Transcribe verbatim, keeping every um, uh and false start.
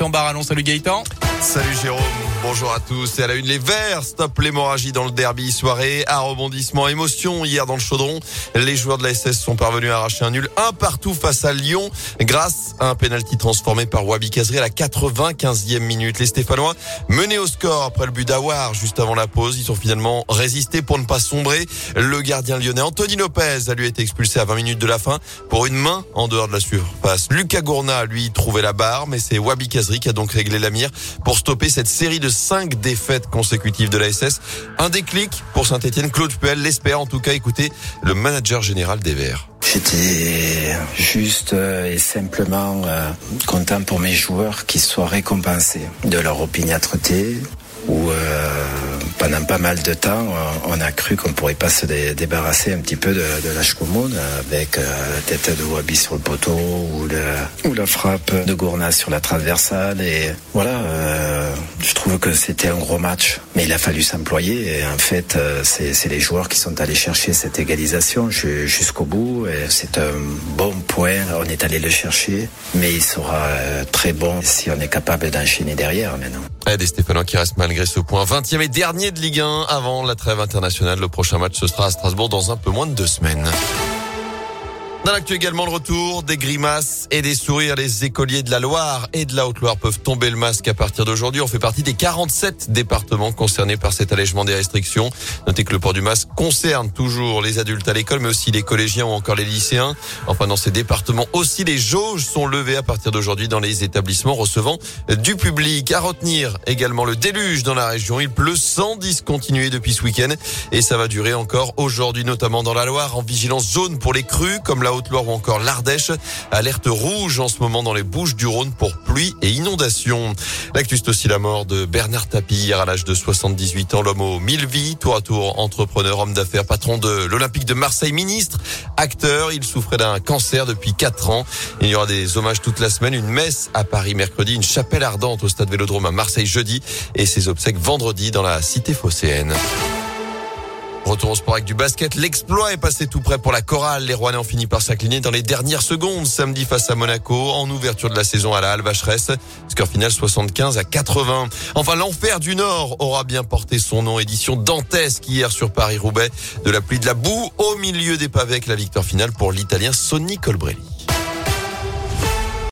En Barallon, salut Gaëtan. Salut Jérôme, bonjour à tous. Et à la une, les Verts stoppent l'hémorragie dans le derby. Soirée à rebondissement, émotion hier dans le chaudron. Les joueurs de la A S S E sont parvenus à arracher un nul un partout face à Lyon grâce à un pénalty transformé par Wahbi Khazri à la quatre-vingt-quinzième minute. Les Stéphanois menés au score après le but d'Awar juste avant la pause. Ils ont finalement résisté pour ne pas sombrer. Le gardien lyonnais Anthony Lopez a lui été expulsé à vingt minutes de la fin pour une main en dehors de la surface. Lucas Gourna lui trouvait la barre, mais c'est Wahbi Khazri qui a donc réglé la mire pour stopper cette série de cinq défaites consécutives de la A S S E. Un déclic pour Saint-Etienne. Claude Puel l'espère en tout cas. Écoutez le manager général des Verts. J'étais juste et simplement content pour mes joueurs qui soient récompensés de leur opiniâtreté ou... Pendant pas mal de temps, on a cru qu'on pourrait pas se dé- débarrasser un petit peu de, de l'âge commune avec euh, la tête de Wahbi sur le poteau ou, le, ou la frappe de Gourna sur la transversale. Et voilà, euh, je trouve que c'était un gros match, mais il a fallu s'employer. Et en fait, euh, c'est, c'est les joueurs qui sont allés chercher cette égalisation jusqu'au bout. Et c'est un bon point, on est allé le chercher, mais il sera euh, très bon si on est capable d'enchaîner derrière maintenant. Et des Stéphanois qui restent malgré ce point vingtième et dernier de Ligue un avant la trêve internationale. Le prochain match, ce sera à Strasbourg dans un peu moins de deux semaines. Dans l'actu également, le retour des grimaces et des sourires. Les écoliers de la Loire et de la Haute-Loire peuvent tomber le masque à partir d'aujourd'hui. On fait partie des quarante-sept départements concernés par cet allègement des restrictions. Notez que le port du masque concerne toujours les adultes à l'école, mais aussi les collégiens ou encore les lycéens. Enfin, dans ces départements aussi, les jauges sont levées à partir d'aujourd'hui dans les établissements recevant du public. À retenir également le déluge dans la région. Il pleut sans discontinuer depuis ce week-end et ça va durer encore aujourd'hui, notamment dans la Loire, en vigilance jaune pour les crues, comme la La Haute-Loire ou encore l'Ardèche. Alerte rouge en ce moment dans les Bouches-du-Rhône pour pluie et inondations. L'actu, c'est aussi la mort de Bernard Tapie hier à l'âge de soixante-dix-huit ans. L'homme aux mille vies, tour à tour entrepreneur, homme d'affaires, patron de l'Olympique de Marseille, ministre, acteur. Il souffrait d'un cancer depuis quatre ans. Il y aura des hommages toute la semaine. Une messe à Paris mercredi, une chapelle ardente au stade Vélodrome à Marseille jeudi et ses obsèques vendredi dans la cité phocéenne. Retour au sport avec du basket. L'exploit est passé tout près pour la chorale. Les Rouennais ont fini par s'incliner dans les dernières secondes samedi face à Monaco en ouverture de la saison à la Halle Vacheresse. Score final soixante-quinze à quatre-vingts. Enfin, l'enfer du Nord aura bien porté son nom. Édition dantesque hier sur Paris-Roubaix. De la pluie, de la boue au milieu des pavés avec la victoire finale pour l'Italien Sonny Colbrelli.